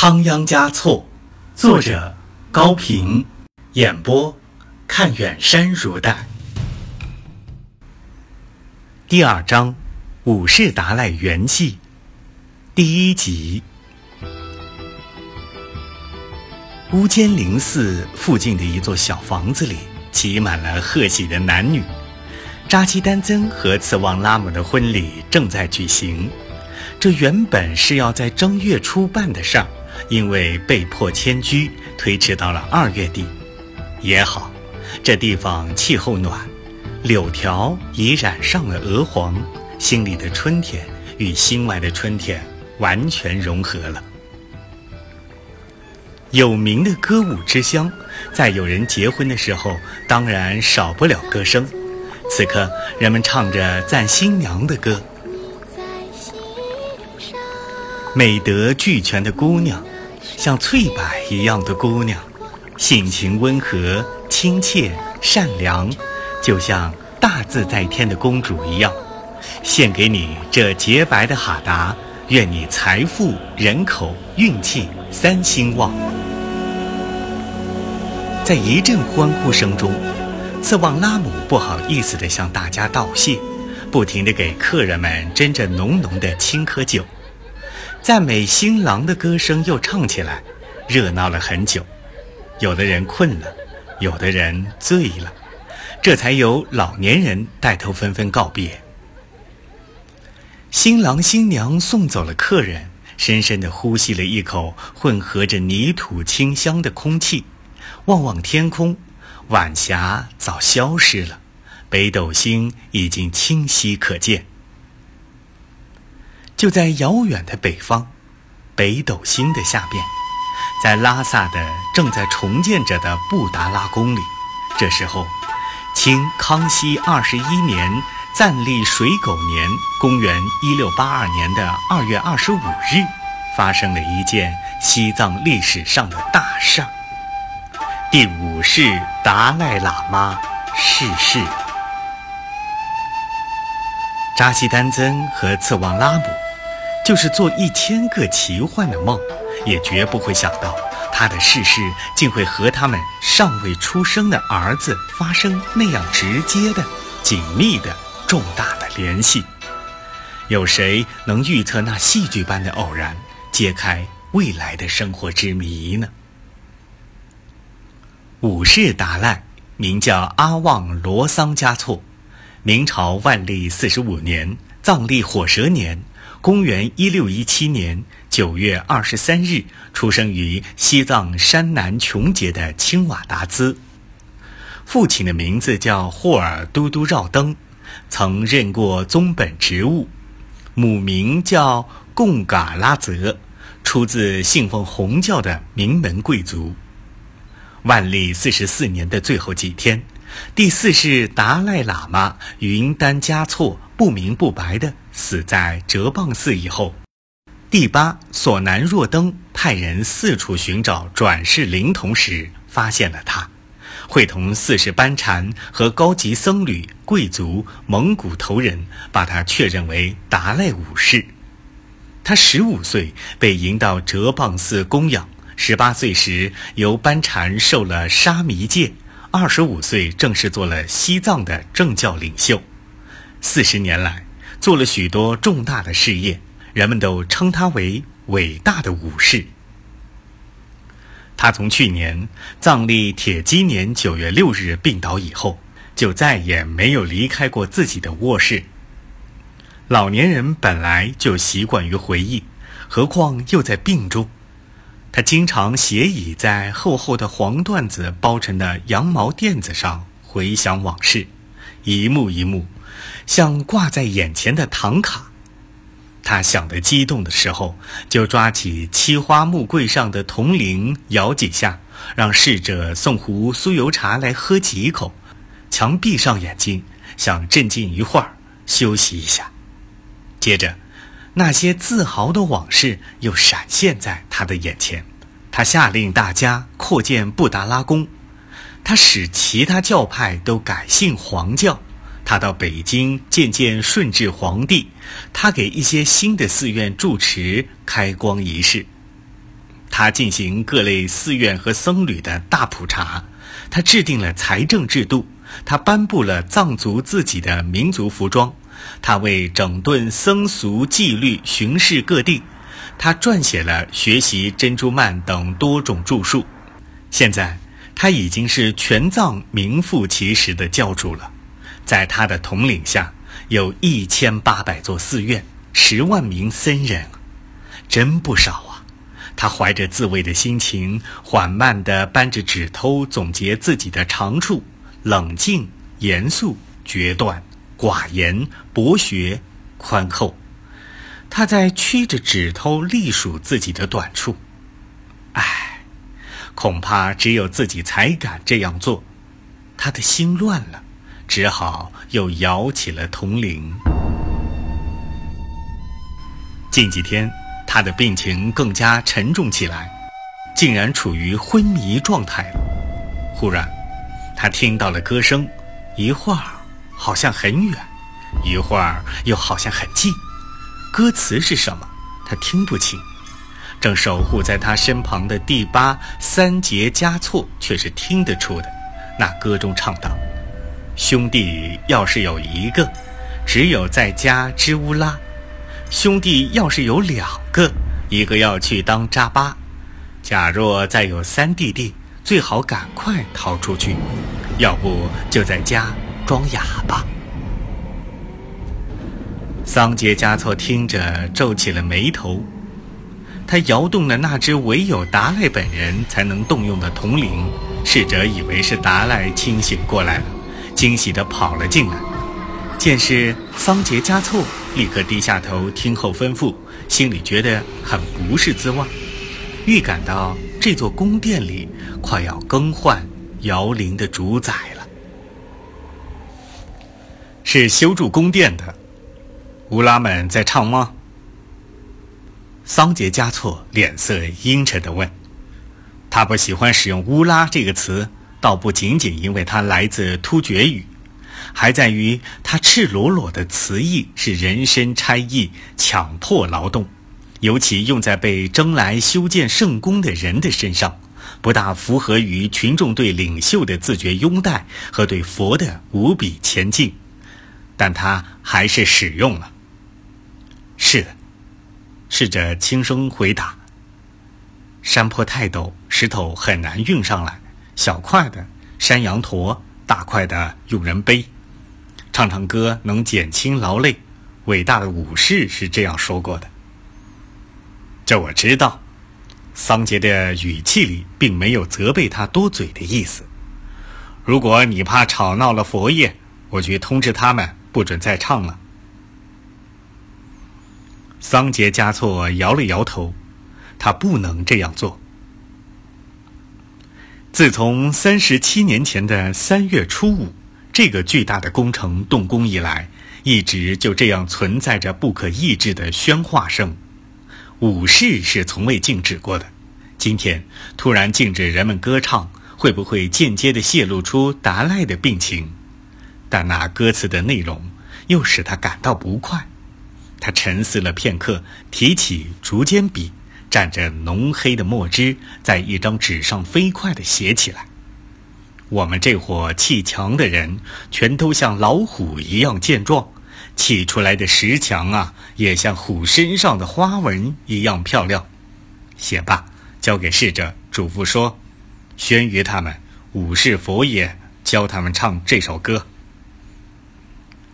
仓央嘉措，作者高平，演播看远山如黛。第二章，五世达赖圆寂，第一集。乌坚灵寺附近的一座小房子里，挤满了贺喜的男女。扎西丹增和次旺拉姆的婚礼正在举行，这原本是要在正月初办的事儿，因为被迫迁居，推迟到了2月底。也好，这地方气候暖，柳条已染上了鹅黄，心里的春天与心外的春天完全融合了。有名的歌舞之乡，在有人结婚的时候，当然少不了歌声。此刻，人们唱着赞新娘的歌。美德俱全的姑娘，像翠柏一样的姑娘，性情温和、亲切、善良，就像大自在天的公主一样。献给你这洁白的哈达，愿你财富、人口、运气三兴旺。在一阵欢呼声中，次旺拉姆不好意思地向大家道谢，不停地给客人们斟着浓浓的青稞酒。赞美新郎的歌声又唱起来，热闹了很久。有的人困了，有的人醉了，这才有老年人带头纷纷告别。新郎新娘送走了客人，深深地呼吸了一口混合着泥土清香的空气，望望天空，晚霞早消失了，北斗星已经清晰可见。就在遥远的北方，北斗星的下边，在拉萨的正在重建着的布达拉宫里，这时候，清康熙21年暂历水狗年，公元1682年的2月25日，发生了一件西藏历史上的大事儿。第五世达赖喇嘛逝世。扎西丹增和次旺拉姆，就是做1000个奇幻的梦，也绝不会想到他的逝世竟会和他们尚未出生的儿子发生那样直接的、紧密的、重大的联系。有谁能预测那戏剧般的偶然，揭开未来的生活之谜呢？五世达赖名叫阿旺罗桑嘉措，明朝万历45年，藏历火蛇年，公元1617年9月23日，出生于西藏山南琼杰的青瓦达孜。父亲的名字叫霍尔都都绕登，曾任过宗本职务。母名叫贡嘎拉泽，出自信奉红教的名门贵族。万历44年的最后几天，第四世达赖喇嘛云丹嘉措不明不白地死在哲蚌寺以后，第8索南若登派人四处寻找转世灵童时，发现了他。会同40班禅和高级僧侣、贵族、蒙古头人，把他确认为达赖五世。他15岁被迎到哲蚌寺供养，18岁时由班禅受了沙弥戒，25岁正式做了西藏的政教领袖。40年来，做了许多重大的事业，人们都称他为伟大的武士。他从去年藏历铁鸡年9月6日病倒以后，就再也没有离开过自己的卧室。老年人本来就习惯于回忆，何况又在病中。他经常斜倚在厚厚的黄缎子包成的羊毛垫子上，回想往事，一幕一幕，像挂在眼前的唐卡。他想得激动的时候，就抓起漆花木柜上的铜铃摇几下，让侍者送壶酥油茶来喝几口，强闭上眼睛，想镇静一会儿，休息一下。接着，那些自豪的往事又闪现在他的眼前。他下令大家扩建布达拉宫，他使其他教派都改信黄教。他到北京见见顺治皇帝，他给一些新的寺院住持开光仪式。他进行各类寺院和僧侣的大普查，他制定了财政制度，他颁布了藏族自己的民族服装，他为整顿僧俗纪律巡视各地，他撰写了学习珍珠曼等多种著述。现在他已经是全藏名副其实的教主了。在他的统领下，有1800座寺院，10万名僧人，真不少啊。他怀着自慰的心情，缓慢地扳着指头总结自己的长处，冷静、严肃、决断、寡言、博学、宽厚。他在屈着指头隶属自己的短处。唉，恐怕只有自己才敢这样做。他的心乱了，只好又摇起了铜铃。近几天他的病情更加沉重起来，竟然处于昏迷状态了。忽然他听到了歌声，一会儿好像很远，一会儿又好像很近，歌词是什么他听不清，正守护在他身旁的第八三节加措却是听得出的。那歌中唱道：兄弟要是有一个，只有在家支乌拉，兄弟要是有2个，一个要去当扎巴，假若再有3弟弟，最好赶快逃出去，要不就在家装哑巴。桑杰加措听着皱起了眉头，他摇动了那只唯有达赖本人才能动用的铜铃。侍者以为是达赖清醒过来了，惊喜地跑了进来，见是桑杰加措，立刻低下头听后吩咐，心里觉得很不是滋味，预感到这座宫殿里快要更换摇铃的主宰了。是修筑宫殿的乌拉们在唱吗？桑杰加措脸色阴沉地问。他不喜欢使用乌拉这个词，倒不仅仅因为它来自突厥语，还在于它赤裸裸的词义是人身差役、强迫劳动，尤其用在被征来修建圣宫的人的身上，不大符合于群众对领袖的自觉拥戴和对佛的无比前进，但他还是使用了。是的，侍者轻声回答。山坡太陡，石头很难运上来，小块的山羊驼，大块的用人背。唱唱歌能减轻劳累，伟大的武士是这样说过的。这我知道。桑杰的语气里并没有责备他多嘴的意思。如果你怕吵闹了佛业，我去通知他们不准再唱了。桑杰加措摇了摇头，他不能这样做。自从37年前的3月初5，这个巨大的工程动工以来，一直就这样存在着不可抑制的喧哗声。武士是从未禁止过的，今天突然禁止人们歌唱，会不会间接地泄露出达赖的病情？但那歌词的内容又使他感到不快。他沉思了片刻，提起竹尖笔，蘸着浓黑的墨汁，在一张纸上飞快地写起来。我们这伙砌墙的人全都像老虎一样健壮，砌出来的石墙啊，也像虎身上的花纹一样漂亮。写罢，交给侍者，嘱咐说：宣于他们，武士佛爷教他们唱这首歌。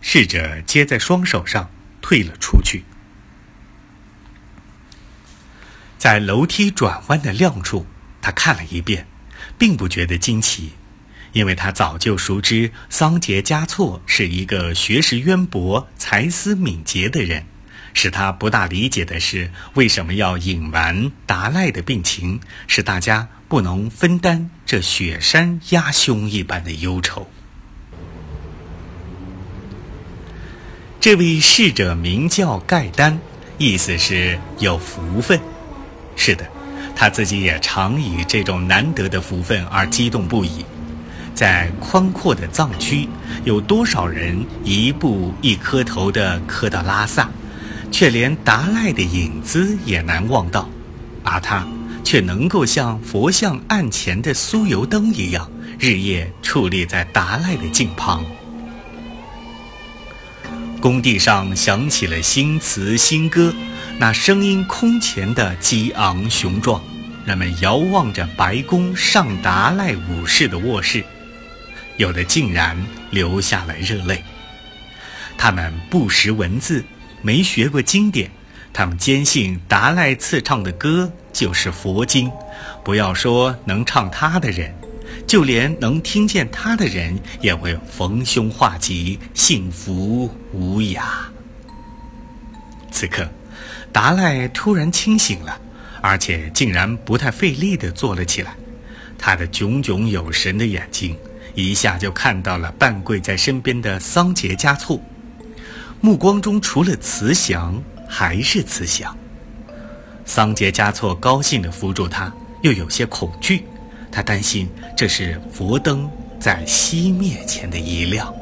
侍者接在双手上退了出去。在楼梯转弯的亮处，他看了一遍，并不觉得惊奇，因为他早就熟知桑杰加措是一个学识渊博、才思敏捷的人。使他不大理解的是，为什么要隐瞒达赖的病情，使大家不能分担这雪山压胸一般的忧愁。这位侍者名叫盖丹，意思是有福分。是的，他自己也常以这种难得的福分而激动不已。在宽阔的藏区，有多少人一步一磕头地磕到拉萨，却连达赖的影子也难望到，而他却能够像佛像案前的酥油灯一样，日夜矗立在达赖的镜旁。工地上响起了新词新歌，那声音空前的激昂雄壮。人们遥望着白宫上达赖武士的卧室，有的竟然流下了热泪。他们不识文字，没学过经典，他们坚信达赖次唱的歌就是佛经，不要说能唱他的人，就连能听见他的人也会逢凶化吉，幸福无涯。此刻，达赖突然清醒了，而且竟然不太费力地坐了起来。他的炯炯有神的眼睛一下就看到了半跪在身边的桑杰嘉措，目光中除了慈祥还是慈祥。桑杰嘉措高兴地扶住他，又有些恐惧，他担心这是佛灯在熄灭前的一亮。